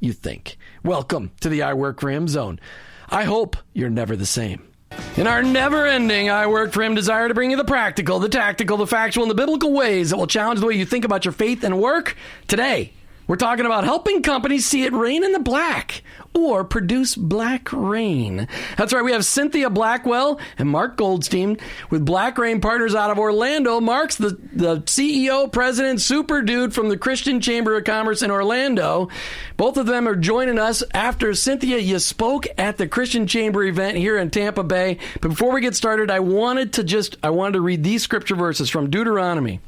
you think. Welcome to the I Work For Him Zone. I hope you're never the same. In our never-ending I Work For Him desire to bring you the practical, the tactical, the factual, and the biblical ways that will challenge the way you think about your faith and work, today we're talking about helping companies see it rain in the black or produce black rain. That's right, we have Cynthia Blackwell and Mark Goldstein with Black Rain Partners out of Orlando. Mark's the CEO, president, super dude from the Christian Chamber of Commerce in Orlando. Both of them are joining us after, Cynthia, you spoke at the Christian Chamber event here in Tampa Bay. But before we get started, I wanted to read these scripture verses from Deuteronomy.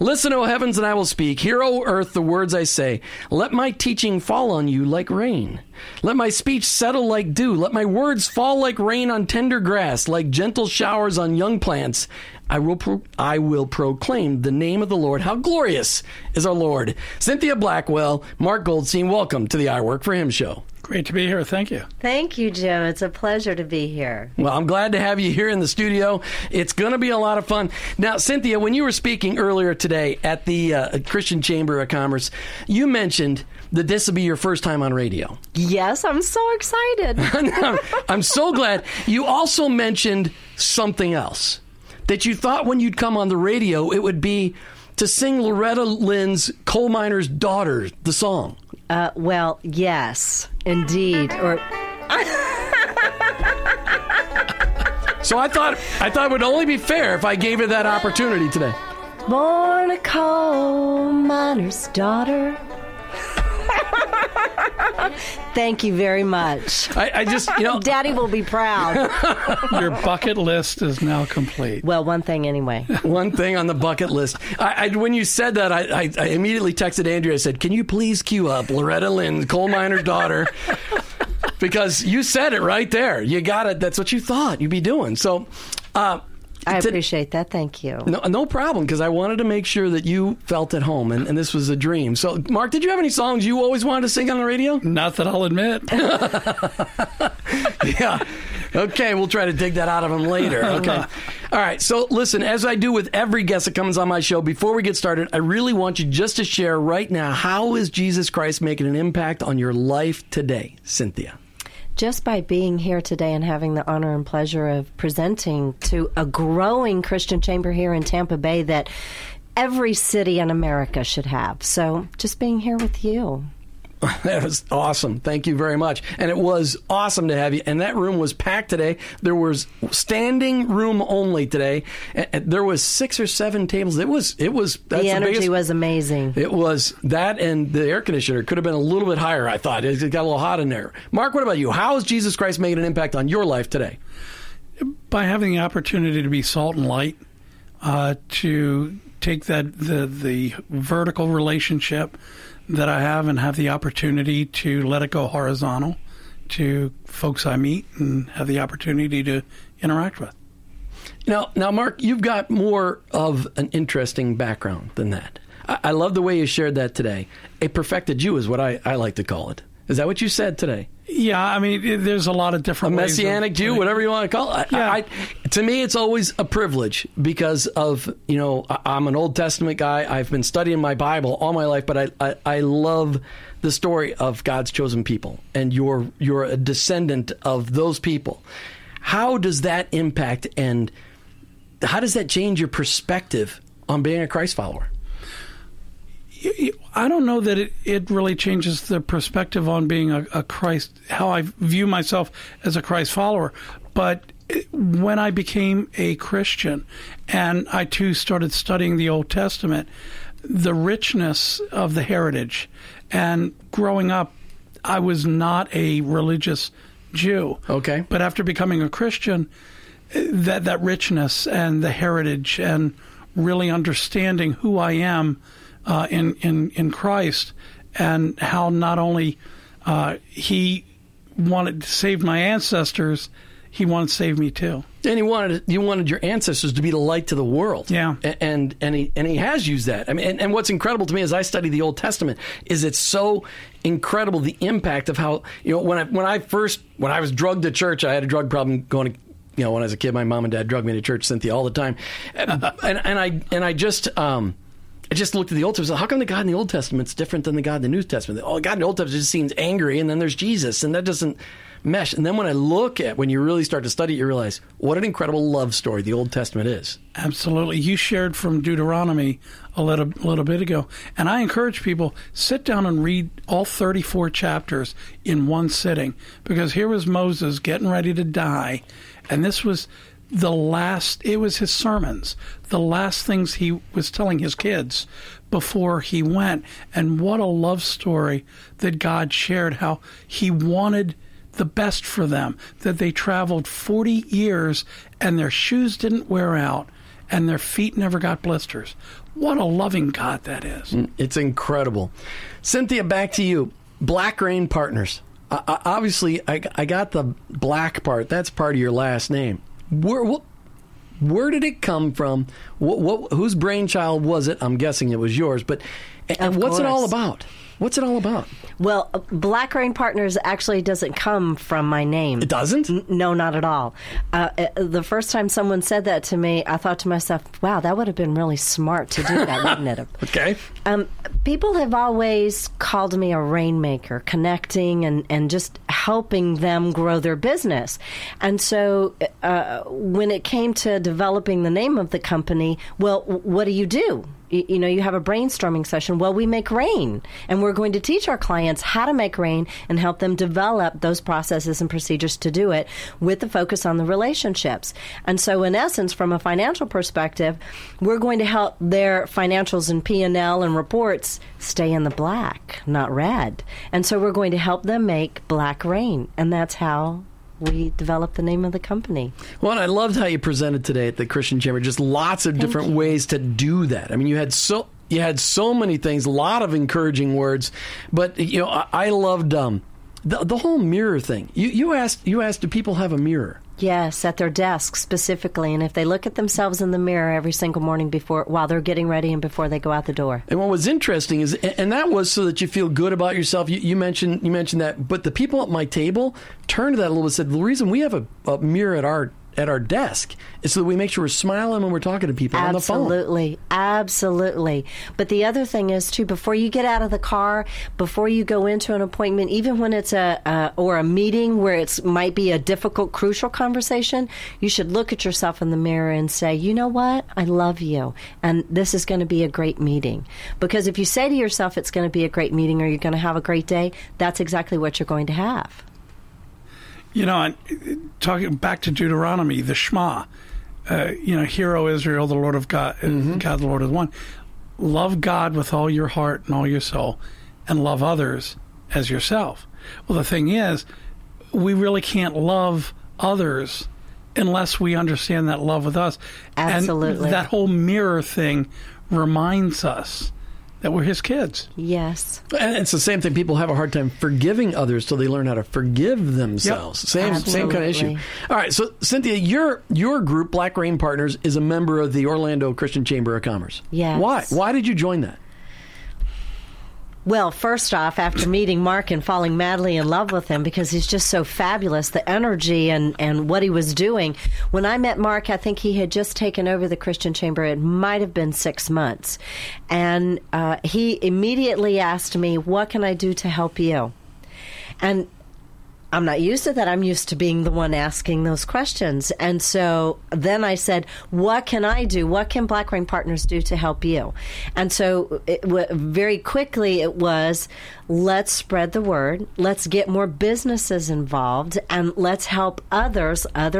Listen, O heavens, and I will speak. Hear, O earth, the words I say. Let my teaching fall on you like rain. Let my speech settle like dew. Let my words fall like rain on tender grass, like gentle showers on young plants. I will proclaim the name of the Lord. How glorious is our Lord. Cynthia Blackwell, Mark Goldstein, welcome to the I Work For Him show. Great to be here. Thank you. Thank you, Jim. It's a pleasure to be here. Well, I'm glad to have you here in the studio. It's going to be a lot of fun. Now, Cynthia, when you were speaking earlier today at the Christian Chamber of Commerce, you mentioned that this will be your first time on radio. Yes, I'm so excited. I'm so glad. You also mentioned something else, that you thought when you'd come on the radio, it would be to sing Loretta Lynn's Coal Miner's Daughter, the song. Well, yes, indeed. Or so I thought it would only be fair if I gave her that opportunity today. Born a coal miner's daughter. Thank you very much. I just, Daddy will be proud. Your bucket list is now complete. Well, one thing anyway. One thing on the bucket list. When you said that, I immediately texted Andrea. I said, can you please cue up Loretta Lynn, Coal Miner's Daughter? Because you said it right there. You got it. That's what you thought you'd be doing. So, I appreciate that. Thank you. No problem, because I wanted to make sure that you felt at home, and this was a dream. So, Mark, did you have any songs you always wanted to sing on the radio? Not that I'll admit. Yeah. Okay, we'll try to dig that out of him later. Okay. All right, so listen, as I do with every guest that comes on my show, before we get started, I really want you just to share right now, how is Jesus Christ making an impact on your life today, Cynthia? Just by being here today and having the honor and pleasure of presenting to a growing Christian chamber here in Tampa Bay that every city in America should have. So just being here with you. That was awesome. Thank you very much. And it was awesome to have you. And that room was packed today. There was standing room only today. There was 6 or 7 tables. It was that's the energy biggest. Was amazing. It was that, and the air conditioner could have been a little bit higher, I thought. It got a little hot in there. Mark, what about you? How is Jesus Christ making an impact on your life today? By having the opportunity to be salt and light, to take that the vertical relationship that I have and have the opportunity to let it go horizontal to folks I meet and have the opportunity to interact with. Now, Mark, you've got more of an interesting background than that. I love the way you shared that today. A perfected you is what I like to call it. Is that what you said today? Yeah, I mean, there's a lot of different ways. A messianic Jew, whatever you want to call it. Yeah. To me, it's always a privilege because of, I'm an Old Testament guy. I've been studying my Bible all my life, but I love the story of God's chosen people, and you're a descendant of those people. How does that impact, and how does that change your perspective on being a Christ follower? I don't know that it really changes the perspective on being a Christ, how I view myself as a Christ follower. But when I became a Christian and I too started studying the Old Testament, the richness of the heritage, and growing up, I was not a religious Jew. Okay. But after becoming a Christian, that richness and the heritage and really understanding who I am in Christ, and how not only he wanted to save my ancestors, he wanted to save me too. And you wanted your ancestors to be the light to the world. Yeah. And he has used that. I mean, and what's incredible to me as I study the Old Testament is it's so incredible the impact of how when I was drugged to church, I had a drug problem going to. When I was a kid, my mom and dad drugged me to church, Cynthia, all the time, and I just looked at the Old Testament. How come the God in the Old Testament is different than the God in the New Testament? Oh, God in the Old Testament just seems angry, and then there's Jesus, and that doesn't mesh. And then when you really start to study it, you realize what an incredible love story the Old Testament is. Absolutely. You shared from Deuteronomy a little bit ago, and I encourage people, sit down and read all 34 chapters in one sitting, because here was Moses getting ready to die, and this was it was his sermons, the last things he was telling his kids before he went. And what a love story that God shared, how he wanted the best for them, that they traveled 40 years and their shoes didn't wear out and their feet never got blisters. What a loving God that is. It's incredible. Cynthia, back to you. Black Rain Partners. Obviously, I got the black part. That's part of your last name. Where did it come from? Whose brainchild was it? I'm guessing it was yours. But and what's it all about? What's it all about? Well, Black Rain Partners actually doesn't come from my name. It doesn't? No, not at all. The first time someone said that to me, I thought to myself, wow, that would have been really smart to do that, wouldn't it? Okay. People have always called me a rainmaker, connecting and just helping them grow their business. And so when it came to developing the name of the company, well, what do? You have a brainstorming session. Well, we make rain, and we're going to teach our clients how to make rain and help them develop those processes and procedures to do it with the focus on the relationships. And so, in essence, from a financial perspective, we're going to help their financials and P&L and reports stay in the black, not red. And so we're going to help them make black rain, and that's how we developed the name of the company. Well, and I loved how you presented today at the Christian Chamber. Just lots of different ways to do that. I mean, you had so many things, a lot of encouraging words, but I loved the whole mirror thing. You asked, do people have a mirror? Yes, at their desk specifically, and if they look at themselves in the mirror every single morning while they're getting ready and before they go out the door. And what was interesting is, and that was so that you feel good about yourself. You mentioned that, but the people at my table turned to that a little bit and said, the reason we have a mirror at our at our desk is so that we make sure we're smiling when we're talking to people on the phone. Absolutely. But the other thing is, too, before you get out of the car, before you go into an appointment, even when it's a meeting where it might be a difficult, crucial conversation, you should look at yourself in the mirror and say, you know what? I love you. And this is going to be a great meeting. Because if you say to yourself it's going to be a great meeting or you're going to have a great day, that's exactly what you're going to have. You know, talking back to Deuteronomy, the Shema, hear, O Israel, the Lord of God, mm-hmm. God the Lord is one. Love God with all your heart and all your soul, and love others as yourself. Well, the thing is, we really can't love others unless we understand that love with us. Absolutely. And that whole mirror thing reminds us that we're his kids. Yes. And it's the same thing. People have a hard time forgiving others till they learn how to forgive themselves. Yep. Same kind of issue. All right. So, Cynthia, your group, Black Rain Partners, is a member of the Orlando Christian Chamber of Commerce. Yes. Why did you join that? Well, first off, after meeting Mark and falling madly in love with him because he's just so fabulous, the energy and what he was doing. When I met Mark, I think he had just taken over the Christian Chamber. It might have been 6 months. And he immediately asked me, what can I do to help you? And I'm not used to that. I'm used to being the one asking those questions. And so then I said, what can I do? What can Black Rain Partners do to help you? And so very quickly it was, let's spread the word. Let's get more businesses involved. And let's help other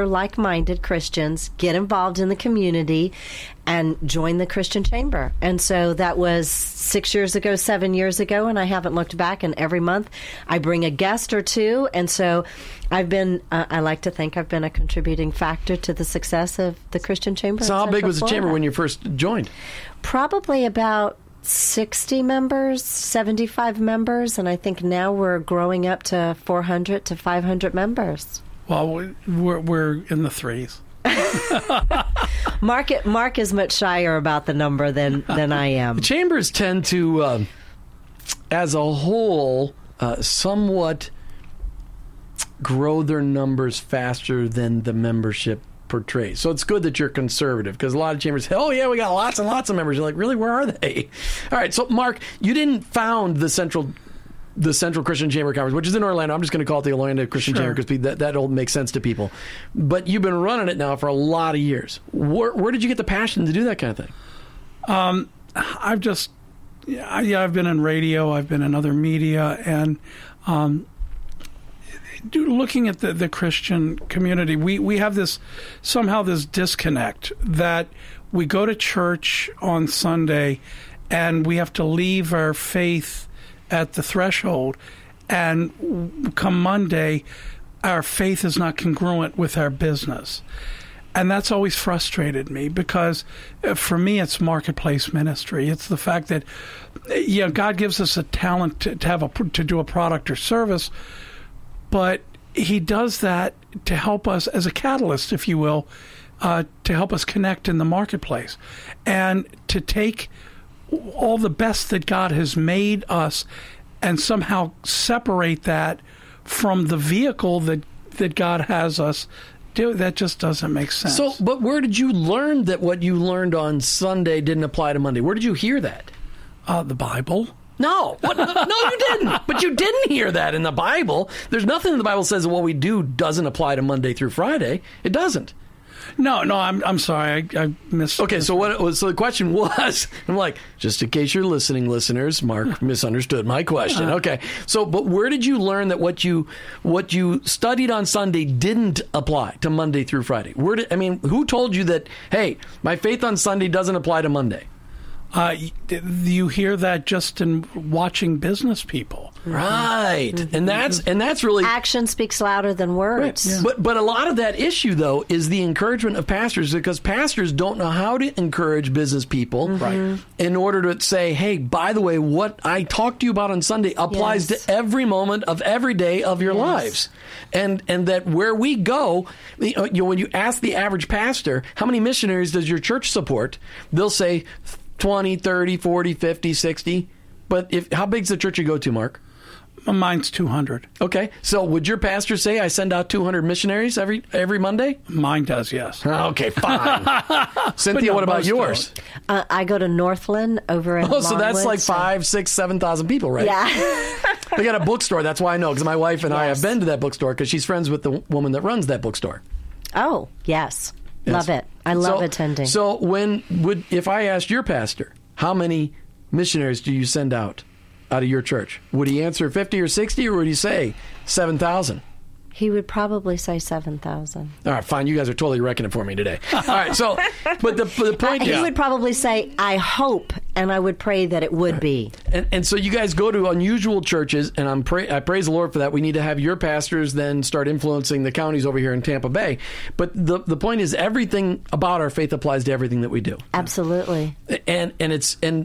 like-minded Christians get involved in the community and join the Christian Chamber. And so that was 7 years ago, and I haven't looked back. And every month I bring a guest or two. And so I've been, I like to think I've been a contributing factor to the success of the Christian Chamber. So how big was the Chamber when you first joined? Probably about 60 members, 75 members. And I think now we're growing up to 400 to 500 members. Well, we're in the threes. Mark is much shyer about the number than I am. The chambers tend to, as a whole, somewhat grow their numbers faster than the membership portrays. So it's good that you're conservative, because a lot of chambers say, oh yeah, we got lots and lots of members. You're like, really, where are they? All right, so Mark, you didn't found the Central Christian Chamber Conference, which is in Orlando. I'm just going to call it the Orlando Christian Chamber because that'll make sense to people. But you've been running it now for a lot of years. Where did you get the passion to do that kind of thing? I've been in radio. I've been in other media. And looking at the Christian community, we have this disconnect that we go to church on Sunday and we have to leave our faith at the threshold, and come Monday, our faith is not congruent with our business. And that's always frustrated me, because for me, it's marketplace ministry. It's the fact that, you know, God gives us a talent to do a product or service, but he does that to help us as a catalyst, if you will, to help us connect in the marketplace and to take all the best that God has made us and somehow separate that from the vehicle that God has us do. That just doesn't make sense. So, but where did you learn that what you learned on Sunday didn't apply to Monday? Where did you hear that? The Bible. No. What? No, you didn't. But you didn't hear that in the Bible. There's nothing in the Bible that says that what we do doesn't apply to Monday through Friday. It doesn't. No, I'm sorry. I missed. Okay, so what? So the question was, I'm like, just in case you're listening, listeners, Mark misunderstood my question. Okay, so but where did you learn that what you studied on Sunday didn't apply to Monday through Friday? Who told you that? Hey, my faith on Sunday doesn't apply to Monday. You hear that just in watching business people, right? Mm-hmm. And that's really, action speaks louder than words. Right. Yeah. But a lot of that issue though is the encouragement of pastors, because pastors don't know how to encourage business people, mm-hmm. right? In order to say, hey, by the way, what I talked to you about on Sunday applies yes. to every moment of every day of your yes. lives, and that where we go, when you ask the average pastor, how many missionaries does your church support? They'll say 20, 30, 40, 50, 60. But how big's the church you go to, Mark? Mine's 200. Okay. So would your pastor say I send out 200 missionaries every Monday? Mine does, yes. Okay, fine. Cynthia, what about yours? I go to Northland over in Longwood. So that's like 5,000, 6,000, 7,000 people, right? Yeah. They got a bookstore. That's why I know, because my wife and I have been to that bookstore because she's friends with the woman that runs that bookstore. Oh, yes. Love it. I love attending. So if I asked your pastor, how many missionaries do you send out of your church? Would he answer 50 or 60, or would he say 7,000? He would probably say 7,000. All right, fine. You guys are totally wrecking it for me today. All right, so, but the point is... He would probably say, I hope, and I would pray that it would be. And so you guys go to unusual churches, and I praise the Lord for that. We need to have your pastors then start influencing the counties over here in Tampa Bay. But the point is, everything about our faith applies to everything that we do. Absolutely. And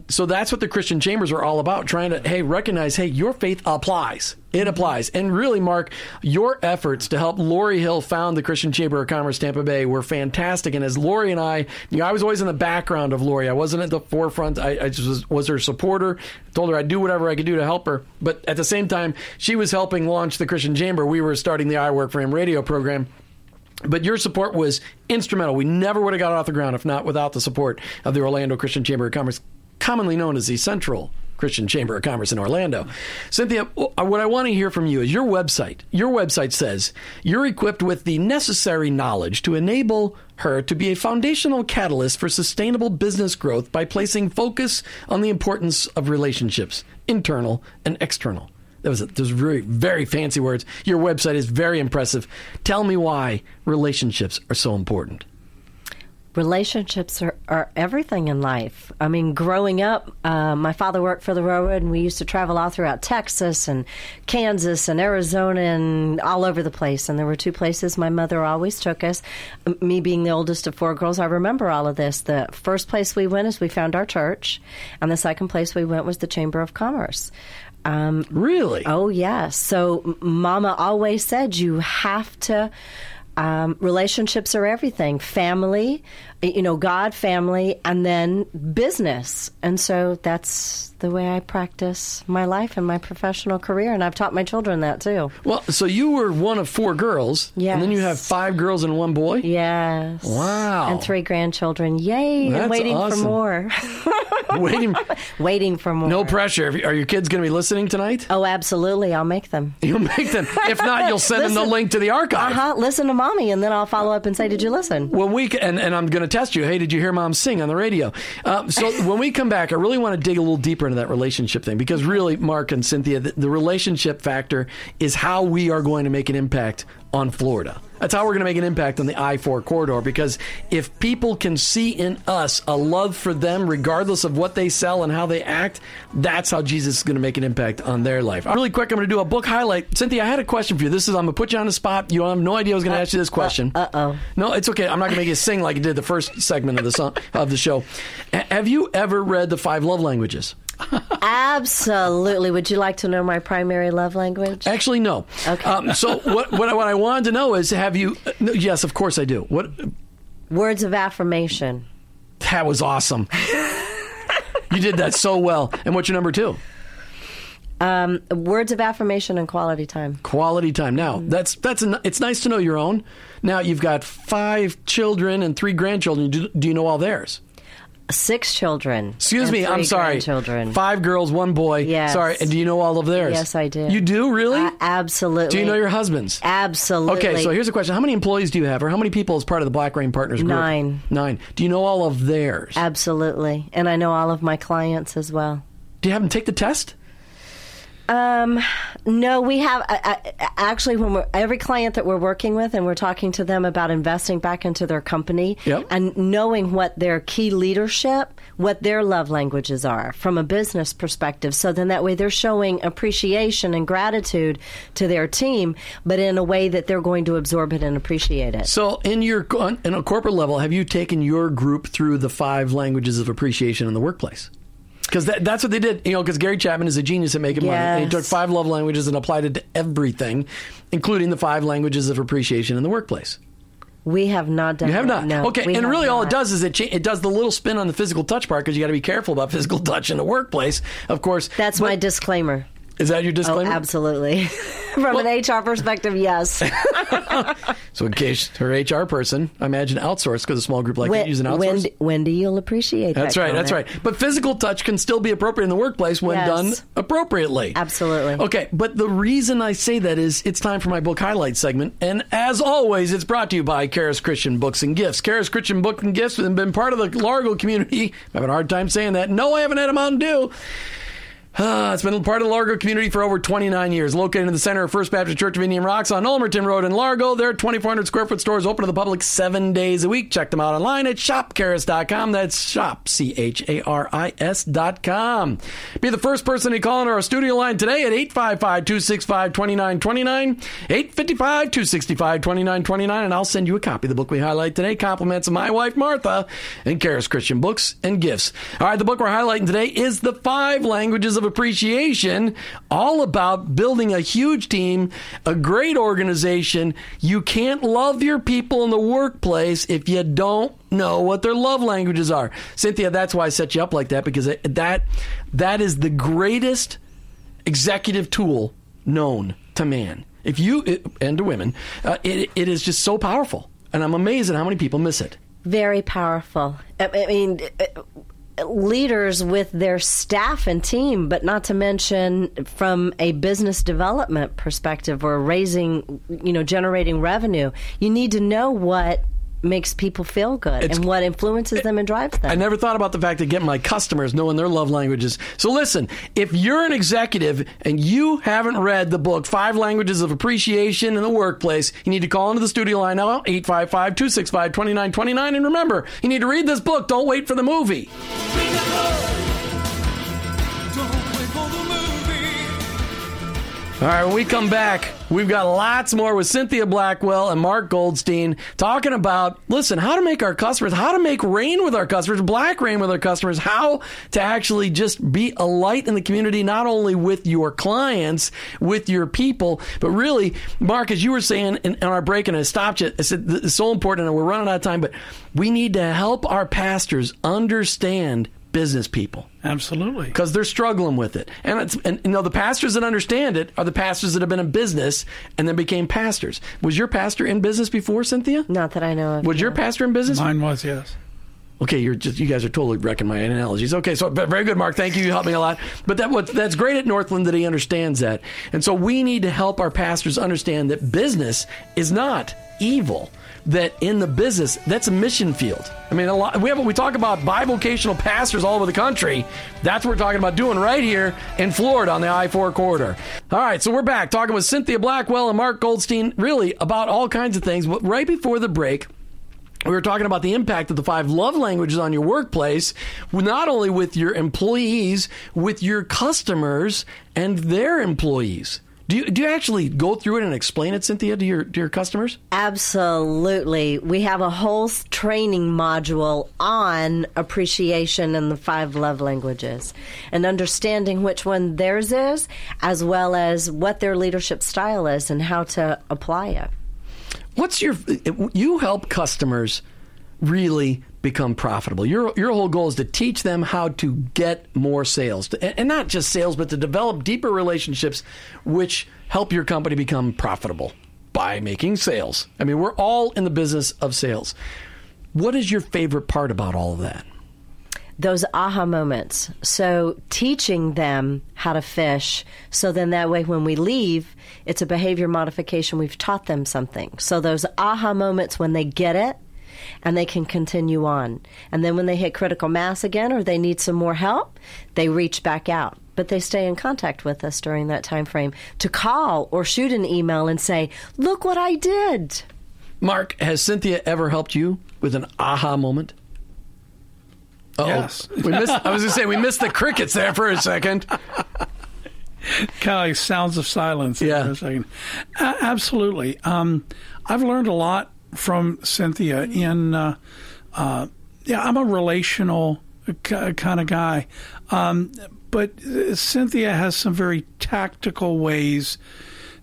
so that's what the Christian Chambers are all about, trying to, recognize, your faith applies. It applies. And really, Mark, your efforts to help Lori Hill found the Christian Chamber of Commerce Tampa Bay were fantastic. And as Lori and I, I was always in the background of Lori. I wasn't at the forefront. I just was her supporter. I told her I'd do whatever I could do to help her. But at the same time, she was helping launch the Christian Chamber. We were starting the I Work For Him radio program. But your support was instrumental. We never would have got it off the ground if not without the support of the Orlando Christian Chamber of Commerce, commonly known as the Central Christian Chamber of Commerce in Orlando. Cynthia, what I want to hear from you is your website. Your website says you're equipped with the necessary knowledge to enable her to be a foundational catalyst for sustainable business growth by placing focus on the importance of relationships, internal and external. Those very, very fancy words. Your website is very impressive. Tell me why relationships are so important. Relationships are everything in life. I mean, growing up, my father worked for the railroad, and we used to travel all throughout Texas and Kansas and Arizona and all over the place. And there were two places my mother always took us. Me being the oldest of four girls, I remember all of this. The first place we went is we found our church, and the second place we went was the Chamber of Commerce. Really? Oh, yes. So Mama always said you have to... relationships are everything. Family, God, family, and then business. And so that's the way I practice my life and my professional career. And I've taught my children that, too. Well, so you were one of four girls. Yes. And then you have five girls and one boy? Yes. Wow. And three grandchildren. Yay. That's and waiting awesome. For more. Waiting for more. No pressure. Are your kids going to be listening tonight? Oh, absolutely. I'll make them. You'll make them. If not, you'll send them the link to the archive. Uh-huh. Listen to Mommy, and then I'll follow up and say, did you listen? Well, and I'm going to test you. Hey, did you hear Mom sing on the radio? So when we come back, I really want to dig a little deeper into that relationship thing, because really, Mark and Cynthia, the relationship factor is how we are going to make an impact on Florida. That's how we're going to make an impact on the I-4 corridor, because if people can see in us a love for them, regardless of what they sell and how they act, that's how Jesus is going to make an impact on their life. Really quick, I'm going to do a book highlight. Cynthia, I had a question for you. I'm going to put you on the spot. You have no idea I was going to ask you this question. Uh-oh. No, it's okay. I'm not going to make you sing like you did the first segment of the show. Have you ever read the 5 Love Languages? Absolutely. Would you like to know my primary love language? Actually, no. Okay. So what I wanted to know is, have you... no, yes, of course I do. What? Words of affirmation. That was awesome. You did that so well. And what's your number two? Words of affirmation and quality time. Quality time. Now, it's nice to know your own. Now, you've got five children and three grandchildren. Do you know all theirs? Six children. Excuse me, I'm sorry. Five girls, one boy. Yes. Sorry, and do you know all of theirs? Yes, I do. You do, really? Absolutely. Do you know your husbands? Absolutely. Okay, so here's a question. How many employees do you have, or how many people as part of the Black Rain Partners group? Nine. Do you know all of theirs? Absolutely. And I know all of my clients as well. Do you have them take the test? No, we have, actually, every client that we're working with and we're talking to them about investing back into their company, yep, and knowing what their key leadership, what their love languages are from a business perspective. So then that way they're showing appreciation and gratitude to their team, but in a way that they're going to absorb it and appreciate it. So in a corporate level, have you taken your group through the 5 languages of appreciation in the workplace? Because that's what they did, because Gary Chapman is a genius at making money. And he took 5 love languages and applied it to everything, including the 5 languages of appreciation in the workplace. We have not done that. You have not? No, okay, and really all it does is it does the little spin on the physical touch part, because you got to be careful about physical touch in the workplace, of course. That's my disclaimer. Is that your disclaimer? Oh, absolutely. From an HR perspective, yes. So in case her HR person, I imagine outsourced, because a small group like that uses an outsource. Wendy, you'll appreciate that. That's right. But physical touch can still be appropriate in the workplace when done appropriately. Absolutely. Okay, but the reason I say that is it's time for my book highlight segment. And as always, it's brought to you by Karis Christian Books and Gifts. Karis Christian Books and Gifts have been part of the Largo community. I'm having a hard time saying that. No, I haven't had a Mountain Dew. It's been part of the Largo community for over 29 years. Located in the center of First Baptist Church of Indian Rocks on Ulmerton Road in Largo, their 2,400-square-foot store is open to the public 7 days a week. Check them out online at shopcharis.com. That's shop, charis.com. Be the first person to call into our studio line today at 855-265-2929, 855-265-2929, and I'll send you a copy of the book we highlight today, Compliments of My Wife, Martha, and Karis Christian Books and Gifts. All right, the book we're highlighting today is The Five Languages of Appreciation, all about building a huge team, a great organization. You can't love your people in the workplace if you don't know what their love languages are. Cynthia, that's why I set you up like that, because that is the greatest executive tool known to man. If you and to women, it is just so powerful, and I'm amazed at how many people miss it. Very powerful. I mean, leaders with their staff and team, but not to mention from a business development perspective or raising, generating revenue, you need to know what makes people feel good and what influences them and drives them. I never thought about the fact that getting my customers knowing their love languages. So listen, if you're an executive and you haven't read the book, Five Languages of Appreciation in the Workplace, you need to call into the studio line now, 855-265-2929. And remember, you need to read this book. Don't wait for the movie. Read the book. Don't wait for the movie. All right, when we come back, we've got lots more with Cynthia Blackwell and Mark Goldstein talking about, listen, how to make our customers, how to make rain with our customers, black rain with our customers, how to actually just be a light in the community, not only with your clients, with your people, but really, Mark, as you were saying in our break, and I stopped you, I said, this is so important, and we're running out of time, but we need to help our pastors understand business people. Absolutely. Because they're struggling with it. And the pastors that understand it are the pastors that have been in business and then became pastors. Was your pastor in business before, Cynthia? Not that I know of. Was your pastor in business? Mine was, yes. Okay, you guys are totally wrecking my analogies. Okay, so very good, Mark. Thank you. You helped me a lot. But that's great at Northland that he understands that. And so we need to help our pastors understand that business is not evil. That in the business, that's a mission field. I mean, we talk about bivocational pastors all over the country. That's what we're talking about doing right here in Florida on the I-4 corridor. All right, so we're back talking with Cynthia Blackwell and Mark Goldstein, really about all kinds of things. But right before the break, we were talking about the impact of the five love languages on your workplace, not only with your employees, with your customers and their employees. Do you actually go through it and explain it, Cynthia, to your customers? Absolutely. We have a whole training module on appreciation and the five love languages and understanding which one theirs is, as well as what their leadership style is and how to apply it. You help customers really become profitable. Your whole goal is to teach them how to get more sales, and not just sales, but to develop deeper relationships which help your company become profitable by making sales. I mean, we're all in the business of sales. What is your favorite part about all of that? Those aha moments. So teaching them how to fish, so then that way when we leave, it's a behavior modification. We've taught them something. So those aha moments when they get it, and they can continue on. And then when they hit critical mass again or they need some more help, they reach back out. But they stay in contact with us during that time frame to call or shoot an email and say, look what I did. Mark, has Cynthia ever helped you with an aha moment? Uh-oh. Yes. I was going to say, we missed the crickets there for a second. Kind of like sounds of silence. Yeah. For a second. Absolutely. I've learned a lot from Cynthia in, I'm a relational kind of guy. But Cynthia has some very tactical ways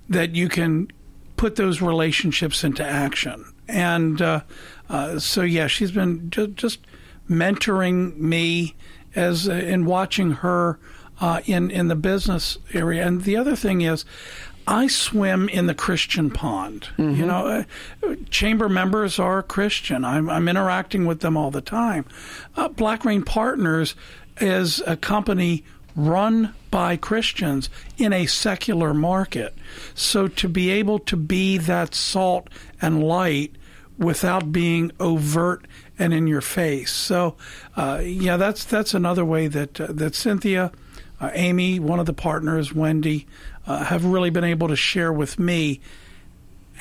that you can put those relationships into action. And so she's been just mentoring me and watching her in the business area. And the other thing is, I swim in the Christian pond. Mm-hmm. You know, chamber members are Christian. I'm interacting with them all the time. Black Rain Partners is a company run by Christians in a secular market. So to be able to be that salt and light without being overt and in your face. So, yeah, that's another way that that Cynthia, Amy, one of the partners, Wendy, have really been able to share with me,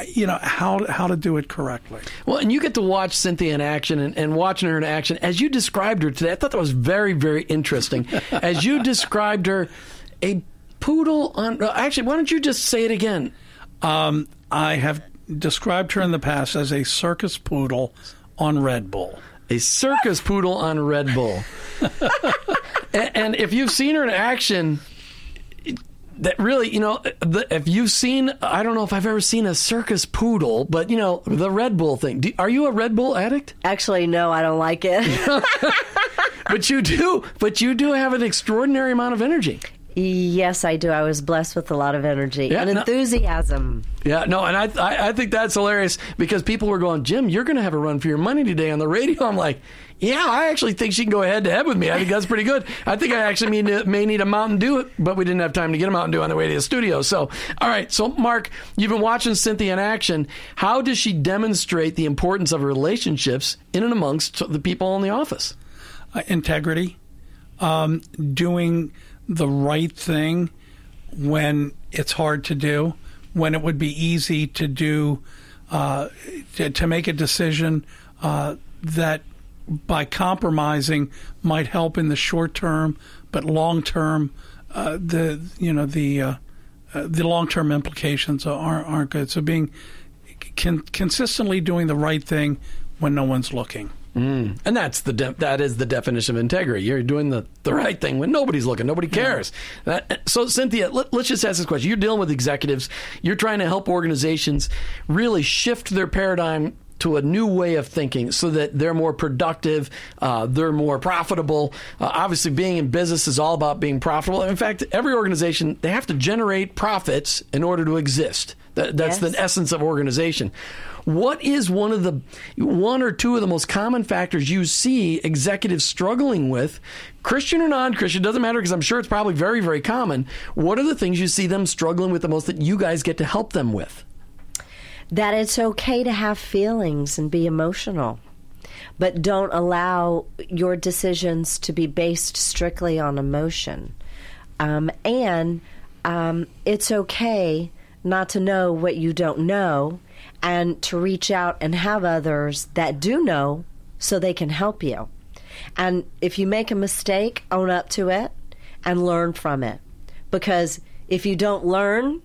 you know, how to do it correctly. Well, and you get to watch Cynthia in action, and watching her in action, as you described her today, I thought that was very, very interesting. As you described her, a poodle on... Actually, why don't you just say it again? I have described her in the past as a circus poodle on Red Bull. A circus poodle on Red Bull. And if you've seen her in action... That really, you know, if you've seen, I don't know if I've ever seen a circus poodle, but, you know, the Red Bull thing. Are you a Red Bull addict? Actually, no, I don't like it. But you do have an extraordinary amount of energy. Yes, I do. I was blessed with a lot of energy and enthusiasm. Yeah, no, and I think that's hilarious because people were going, Jim, you're going to have a run for your money today on the radio. I'm like, yeah, I actually think she can go head-to-head with me. I think that's pretty good. I think I actually may need a Mountain Dew, but we didn't have time to get a Mountain Dew on the way to the studio. So, all right, so Mark, you've been watching Cynthia in action. How does she demonstrate the importance of relationships in and amongst the people in the office? Integrity, doing the right thing when it's hard to do, when it would be easy to do, to make a decision that by compromising might help in the short term, but long term, the long term implications aren't good. So being consistently doing the right thing when no one's looking. Mm. And that is the definition of integrity. You're doing the right thing when nobody's looking. Nobody cares. Yeah. So, Cynthia, let's just ask this question. You're dealing with executives. You're trying to help organizations really shift their paradigm to a new way of thinking so that they're more productive, they're more profitable. Obviously, being in business is all about being profitable. In fact, every organization, they have to generate profits in order to exist. That's yes. The essence of organization. What is one or two of the most common factors you see executives struggling with, Christian or non-Christian? Doesn't matter because I'm sure it's probably very, very common. What are the things you see them struggling with the most that you guys get to help them with? That it's okay to have feelings and be emotional, but don't allow your decisions to be based strictly on emotion. And it's okay not to know what you don't know, and to reach out and have others that do know so they can help you. And if you make a mistake, own up to it and learn from it. Because if you don't learn,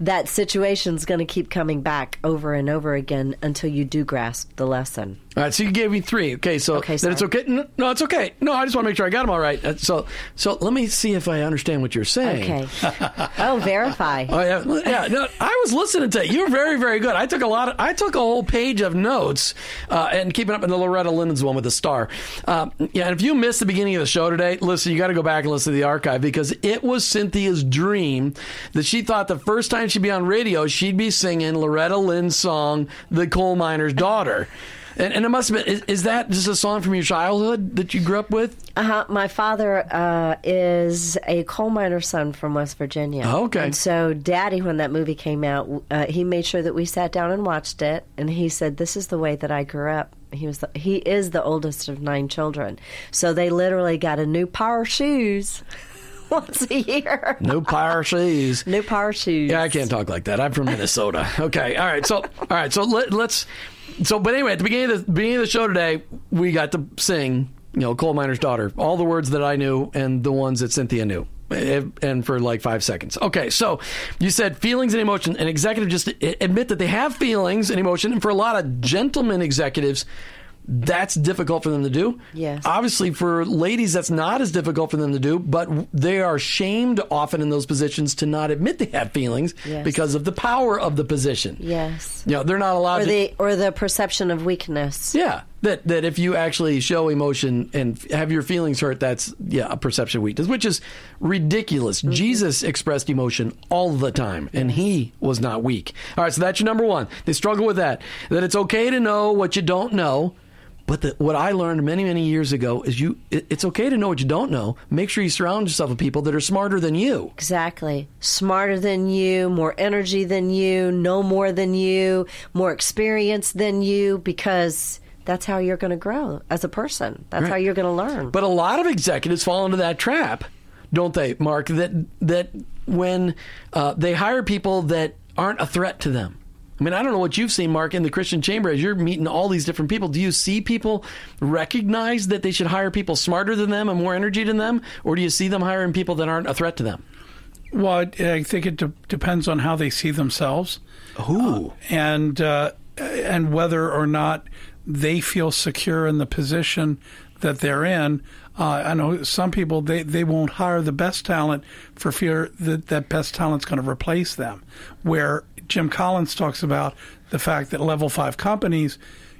that situation's going to keep coming back over and over again until you do grasp the lesson. All right, so you gave me three. Okay, so okay, that it's okay. No, it's okay. No, I just want to make sure I got them all right. So let me see if I understand what you're saying. Okay. Oh, verify. Oh yeah. No, I was listening to it. You were very, very good. I took a whole page of notes and keeping up in the Loretta Lynn's one with the star. Yeah. And if you missed the beginning of the show today, listen, you got to go back and listen to the archive because it was Cynthia's dream that she thought the first time she'd be on radio, she'd be singing Loretta Lynn's song, "The Coal Miner's Daughter." And it must have been, is that just a song from your childhood that you grew up with? Uh-huh. My father is a coal miner's son from West Virginia. Oh, okay. And so Daddy, when that movie came out, he made sure that we sat down and watched it. And he said, this is the way that I grew up. He is the oldest of 9 children. So they literally got a new pair of shoes once a year. New pair of shoes. New pair of shoes. Yeah, I can't talk like that. I'm from Minnesota. Okay. All right. So let's... So, but anyway, at the beginning of the show today, we got to sing, you know, Coal Miner's Daughter, all the words that I knew and the ones that Cynthia knew, and for like 5 seconds. Okay, so you said feelings and emotion, and executives just admit that they have feelings and emotion, and for a lot of gentlemen executives, that's difficult for them to do. Yes. Obviously, for ladies, that's not as difficult for them to do, but they are shamed often in those positions to not admit they have feelings because of the power of the position. Yes. You know, they're not allowed to... Or the perception of weakness. Yeah. That if you actually show emotion and have your feelings hurt, that's a perception of weakness, which is ridiculous. Mm-hmm. Jesus expressed emotion all the time, and he was not weak. All right, so that's your number one. They struggle with that it's okay to know what you don't know. But what I learned many, many years ago is it's okay to know what you don't know. Make sure you surround yourself with people that are smarter than you. Exactly. Smarter than you, more energy than you, know more than you, more experience than you, because that's how you're going to grow as a person. That's right. How you're going to learn. But a lot of executives fall into that trap, don't they, Mark? That when they hire people that aren't a threat to them. I mean, I don't know what you've seen, Mark, in the Christian Chamber as you're meeting all these different people. Do you see people recognize that they should hire people smarter than them and more energy than them? Or do you see them hiring people that aren't a threat to them? Well, I think it depends on how they see themselves. Who? And whether or not they feel secure in the position that they're in. I know some people, they won't hire the best talent for fear that best talent's going to replace them, where Jim Collins talks about the fact that level 5 companies,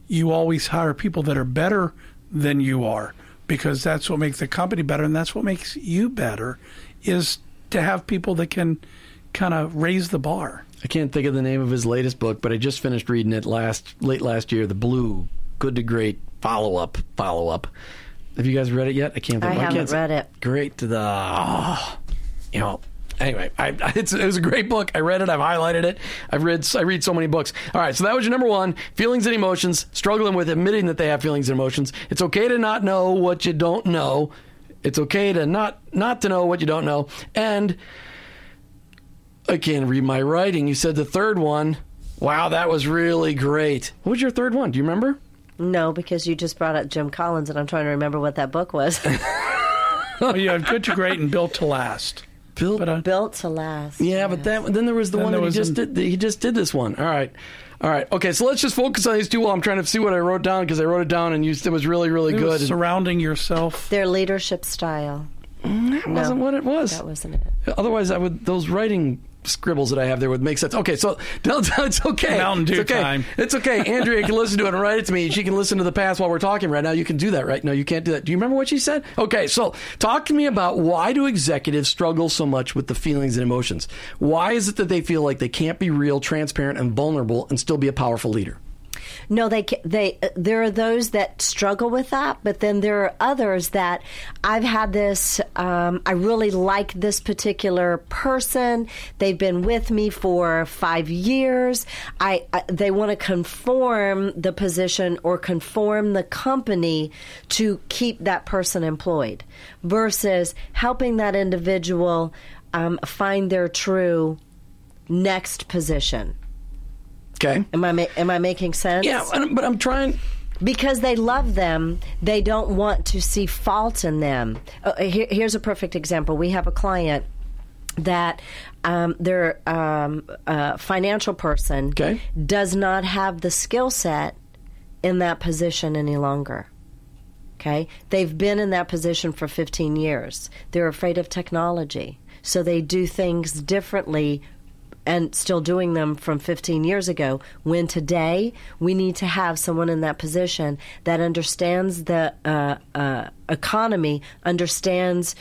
you always hire people that are better than you are, because that's what makes the company better, and that's what makes you better, is to have people that can kind of raise the bar. I can't think of the name of his latest book, but I just finished reading it late last year, the Blue, Good to Great, follow-up. Have you guys read it yet? I can't think of it. I haven't read it. Great to the... Oh, you know... Anyway, it was a great book. I read it. I've highlighted it. I read so many books. All right, so that was your number one, feelings and emotions, struggling with admitting that they have feelings and emotions. It's okay to not know what you don't know. It's okay to not to know what you don't know. And I can't read my writing. You said the third one. Wow, that was really great. What was your third one? Do you remember? No, because you just brought up Jim Collins, and I'm trying to remember what that book was. Well, you have Good to Great and Built to Last. Built to Last. Yeah, yes. But then there was one that he just did. He just did this one. All right. Okay, so let's just focus on these two while I'm trying to see what I wrote down, because I wrote it down and it was really, really good. Surrounding yourself. Their leadership style. That wasn't what it was. That wasn't it. Otherwise, those writing scribbles that I have there would make sense. Okay, so it's okay. Mountain Dew time. It's okay. Andrea can listen to it and write it to me. She can listen to the past while we're talking right now. You can do that, right? No, you can't do that. Do you remember what she said? Okay, so talk to me about, why do executives struggle so much with the feelings and emotions? Why is it that they feel like they can't be real, transparent, and vulnerable and still be a powerful leader? No, there are those that struggle with that, but then there are others that I've had this, I really like this particular person. They've been with me for 5 years. They want to conform the position or conform the company to keep that person employed, versus helping that individual find their true next position. Okay. Am I making sense? Yeah, but I'm trying. Because they love them, they don't want to see fault in them. Here's a perfect example. We have a client that their financial person does not have the skill set in that position any longer. Okay? They've been in that position for 15 years. They're afraid of technology, so they do things differently, and still doing them from 15 years ago, when today we need to have someone in that position that understands the economy, understands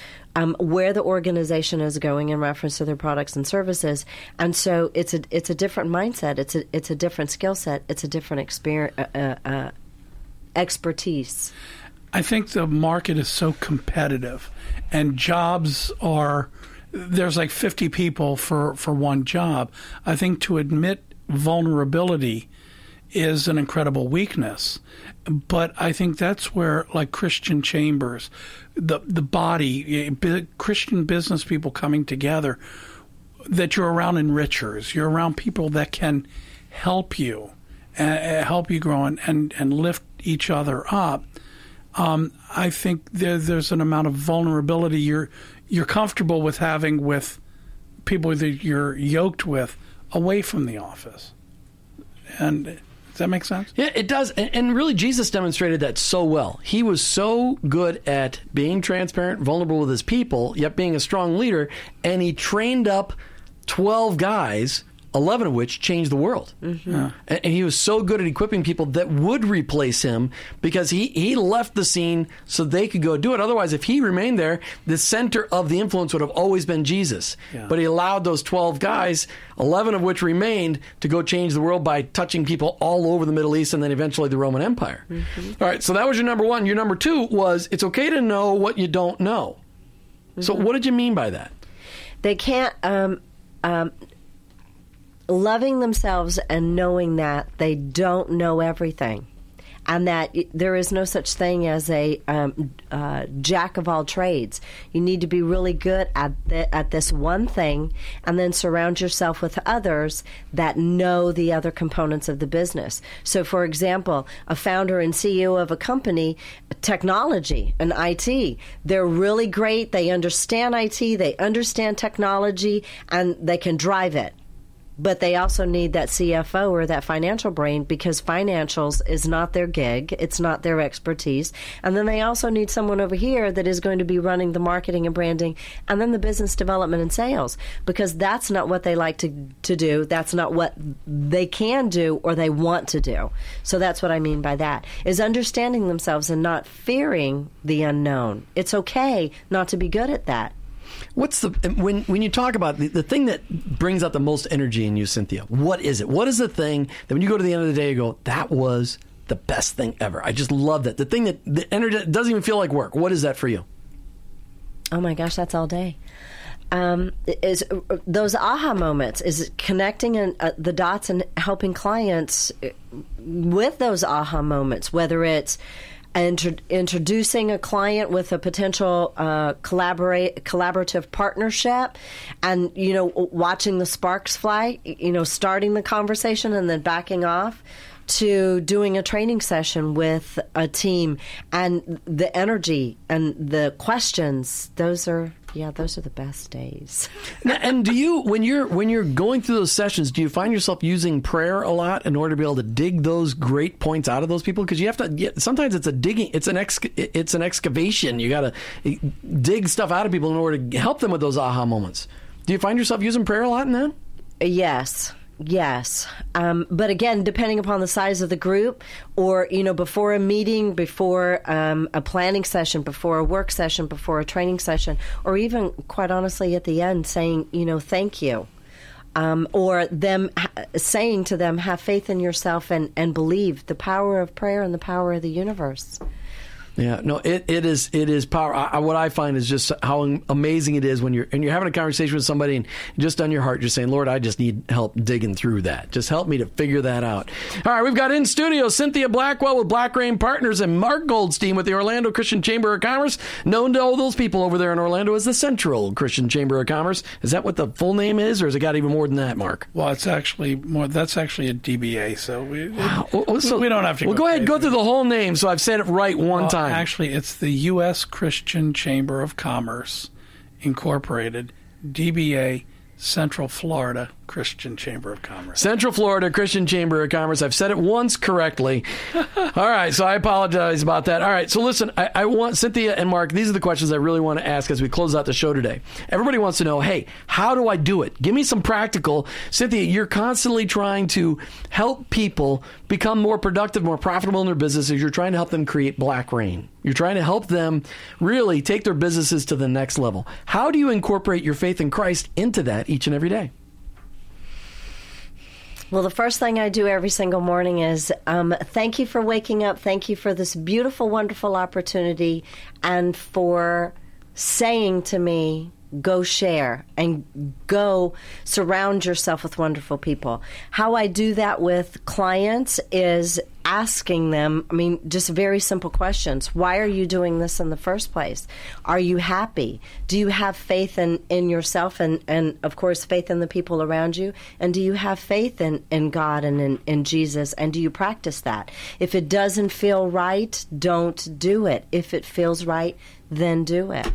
where the organization is going in reference to their products and services. And so it's a different mindset. It's a different skill set. It's a different expertise. I think the market is so competitive, and jobs are... There's like 50 people for one job. I think to admit vulnerability is an incredible weakness. But I think that's where, like, Christian chambers, the body, Christian business people coming together, that you're around enrichers, you're around people that can help you grow and lift each other up. I think there's an amount of vulnerability you're comfortable with having with people that you're yoked with away from the office. And does that make sense? Yeah, it does. And really, Jesus demonstrated that so well. He was so good at being transparent, vulnerable with his people, yet being a strong leader. And he trained up 12 guys 11 of which changed the world. Mm-hmm. Yeah. And he was so good at equipping people that would replace him because he left the scene so they could go do it. Otherwise, if he remained there, the center of the influence would have always been Jesus. Yeah. But he allowed those 12 guys, 11 of which remained, to go change the world by touching people all over the Middle East and then eventually the Roman Empire. Mm-hmm. All right, so that was your number one. Your number two was, it's okay to know what you don't know. Mm-hmm. So what did you mean by that? They can't... loving themselves and knowing that they don't know everything and that there is no such thing as a jack of all trades. You need to be really good at this one thing and then surround yourself with others that know the other components of the business. So, for example, a founder and CEO of a company, technology and IT, they're really great. They understand IT, they understand technology, and they can drive it. But they also need that CFO or that financial brain because financials is not their gig. It's not their expertise. And then they also need someone over here that is going to be running the marketing and branding and then the business development and sales because that's not what they like to do. That's not what they can do or they want to do. So that's what I mean by that is understanding themselves and not fearing the unknown. It's okay not to be good at that. What's the when you talk about the thing that brings out the most energy in you, Cynthia? What is it? What is the thing that when you go to the end of the day, you go, that was the best thing ever. I just love that. The thing that the energy doesn't even feel like work. What is that for you? Oh my gosh, that's all day. Is those aha moments, is connecting the dots and helping clients with those aha moments, whether it's introducing a client with a potential collaborative partnership and, you know, watching the sparks fly, you know, starting the conversation and then backing off, to doing a training session with a team and the energy and the questions. Those are the best days. Now, and do you, when you're going through those sessions, do you find yourself using prayer a lot in order to be able to dig those great points out of those people? Because you have to. Sometimes it's a digging. It's an excavation. You got to dig stuff out of people in order to help them with those aha moments. Do you find yourself using prayer a lot in that? Yes. But again, depending upon the size of the group or, you know, before a meeting, before a planning session, before a work session, before a training session, or even quite honestly at the end saying, you know, thank you. Or them saying to them, have faith in yourself and believe the power of prayer and the power of the universe. Yeah, no, it is power. What I find is just how amazing it is when you're having a conversation with somebody and just on your heart, you're saying, Lord, I just need help digging through that. Just help me to figure that out. All right, we've got in studio Cynthia Blackwell with Black Rain Partners and Mark Goldstein with the Orlando Christian Chamber of Commerce, known to all those people over there in Orlando as the Central Christian Chamber of Commerce. Is that what the full name is, or has it got even more than that, Mark? Well, it's actually more. That's actually a DBA, so we don't have to. Well, go ahead, go through the whole name, so I've said it right one time. Actually, it's the U.S. Christian Chamber of Commerce, Incorporated, DBA, Central Florida Christian Chamber of Commerce. Central Florida Christian Chamber of Commerce. I've said it once correctly. All right, so I apologize about that. All right, so listen, I want Cynthia and Mark, these are the questions I really want to ask as we close out the show today. Everybody wants to know, hey, how do I do it? Give me some practical. Cynthia, you're constantly trying to help people become more productive, more profitable in their businesses. You're trying to help them create Black Rain. You're trying to help them really take their businesses to the next level. How do you incorporate your faith in Christ into that each and every day? Well, the first thing I do every single morning is thank you for waking up. Thank you for this beautiful, wonderful opportunity and for saying to me, go share and go surround yourself with wonderful people. How I do that with clients is asking them, I mean, just very simple questions. Why are you doing this in the first place? Are you happy? Do you have faith in yourself and, of course, faith in the people around you? And do you have faith in God and in Jesus? And do you practice that? If it doesn't feel right, don't do it. If it feels right, then do it.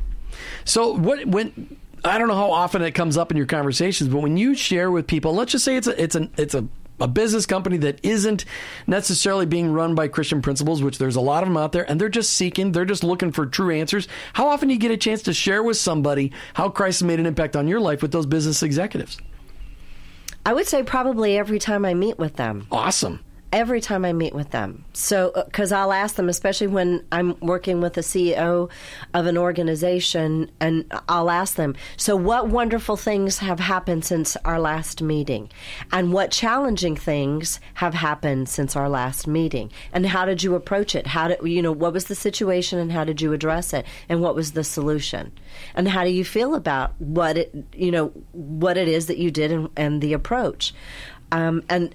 So when I don't know how often it comes up in your conversations, but when you share with people, let's just say it's a business company that isn't necessarily being run by Christian principles, which there's a lot of them out there, and they're just looking for true answers. How often do you get a chance to share with somebody how Christ made an impact on your life with those business executives? I would say probably every time I meet with them. Awesome. Every time I meet with them. So, because I'll ask them, especially when I'm working with a CEO of an organization, and I'll ask them, so what wonderful things have happened since our last meeting? And what challenging things have happened since our last meeting? And how did you approach it? How did, you know, what was the situation and how did you address it? And what was the solution? And how do you feel about what it, you know, what it is that you did and the approach? And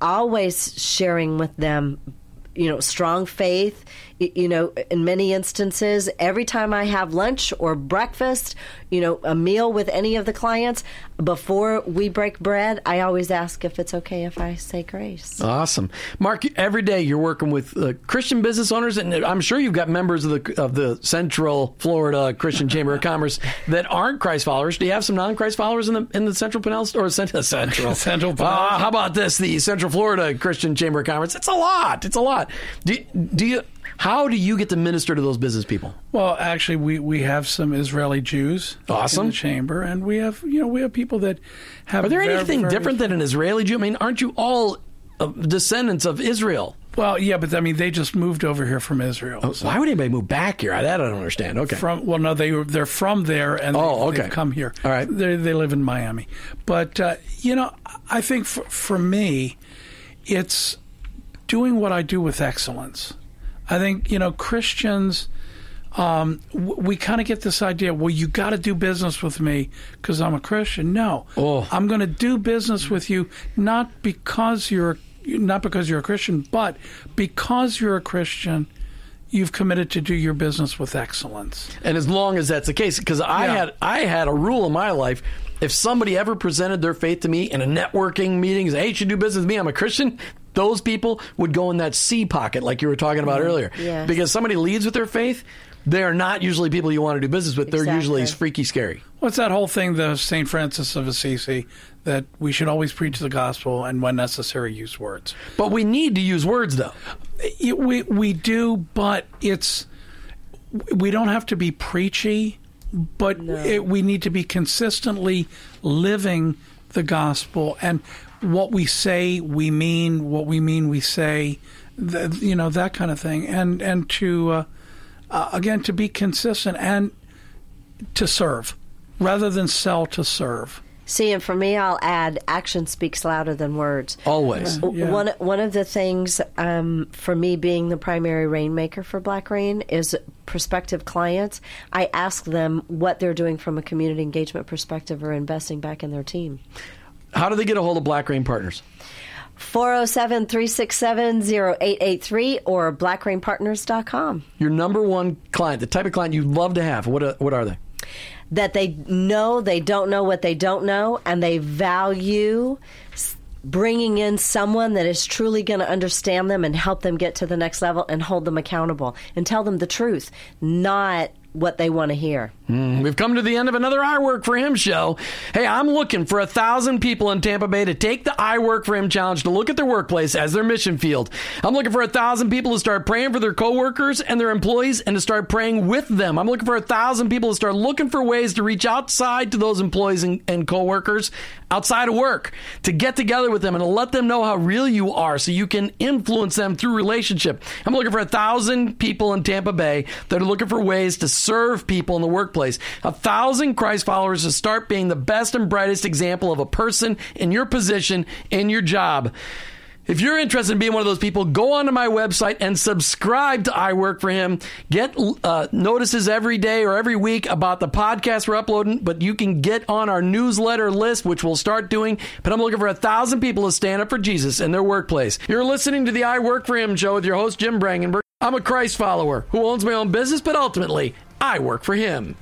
always sharing with them, you know, strong faith, you know, in many instances, every time I have lunch or breakfast, you know, a meal with any of the clients, before we break bread, I always ask if it's okay if I say grace. Awesome. Mark, every day you're working with Christian business owners, and I'm sure you've got members of the Central Florida Christian Chamber of Commerce that aren't Christ followers. Do you have some non-Christ followers in the Central Pinellas? Or Central? Central Pinellas. How about this, the Central Florida Christian Chamber of Commerce? It's a lot. It's a lot. How do you get to minister to those business people? Well, actually, we have some Israeli Jews in the chamber, and we have people that have. Are there anything different than an Israeli Jew? I mean, aren't you all descendants of Israel? Well, yeah, but I mean, they just moved over here from Israel. Oh, so. Why would anybody move back here? That I don't understand. Okay. They're from there, and they've come here. All right, they live in Miami, but I think for me, it's doing what I do with excellence. I think, you know, Christians, we kind of get this idea, well, you got to do business with me because I'm a Christian. No, I'm going to do business with you not because you're a Christian, but because you're a Christian, you've committed to do your business with excellence. And as long as that's the case, because I had a rule in my life. If somebody ever presented their faith to me in a networking meeting, hey, you should do business with me, I'm a Christian, those people would go in that C pocket like you were talking about earlier. Yes. Because somebody leads with their faith, they are not usually people you want to do business with. They're usually freaky scary. What's that whole thing, the St. Francis of Assisi, that we should always preach the gospel and when necessary use words. But we need to use words, though. We do, but we don't have to be preachy. But we need to be consistently living the gospel, and what we say we mean, what we mean we say, you know, that kind of thing. And to, again, to be consistent and to serve rather than sell, to serve. See, and for me, I'll add, action speaks louder than words. Always. Yeah. One of the things for me being the primary rainmaker for Black Rain is prospective clients. I ask them what they're doing from a community engagement perspective or investing back in their team. How do they get a hold of Black Rain Partners? 407-367-0883 or blackrainpartners.com. Your number one client, the type of client you'd love to have, what are they? That they know they don't know what they don't know, and they value bringing in someone that is truly going to understand them and help them get to the next level and hold them accountable and tell them the truth, not what they want to hear. We've come to the end of another I Work For Him show. Hey, I'm looking for 1,000 people in Tampa Bay to take the I Work For Him challenge to look at their workplace as their mission field. I'm looking for 1,000 people to start praying for their coworkers and their employees and to start praying with them. I'm looking for 1,000 people to start looking for ways to reach outside to those employees and coworkers outside of work, to get together with them and to let them know how real you are so you can influence them through relationship. I'm looking for 1,000 people in Tampa Bay that are looking for ways to serve people in the workplace. 1,000 Christ followers to start being the best and brightest example of a person in your position, in your job. If you're interested in being one of those people, go onto my website and subscribe to I Work For Him. Get notices every day or every week about the podcast we're uploading, but you can get on our newsletter list, which we'll start doing. But I'm looking for 1,000 people to stand up for Jesus in their workplace. You're listening to the I Work For Him show with your host, Jim Brangenberg. I'm a Christ follower who owns my own business, but ultimately, I work for him.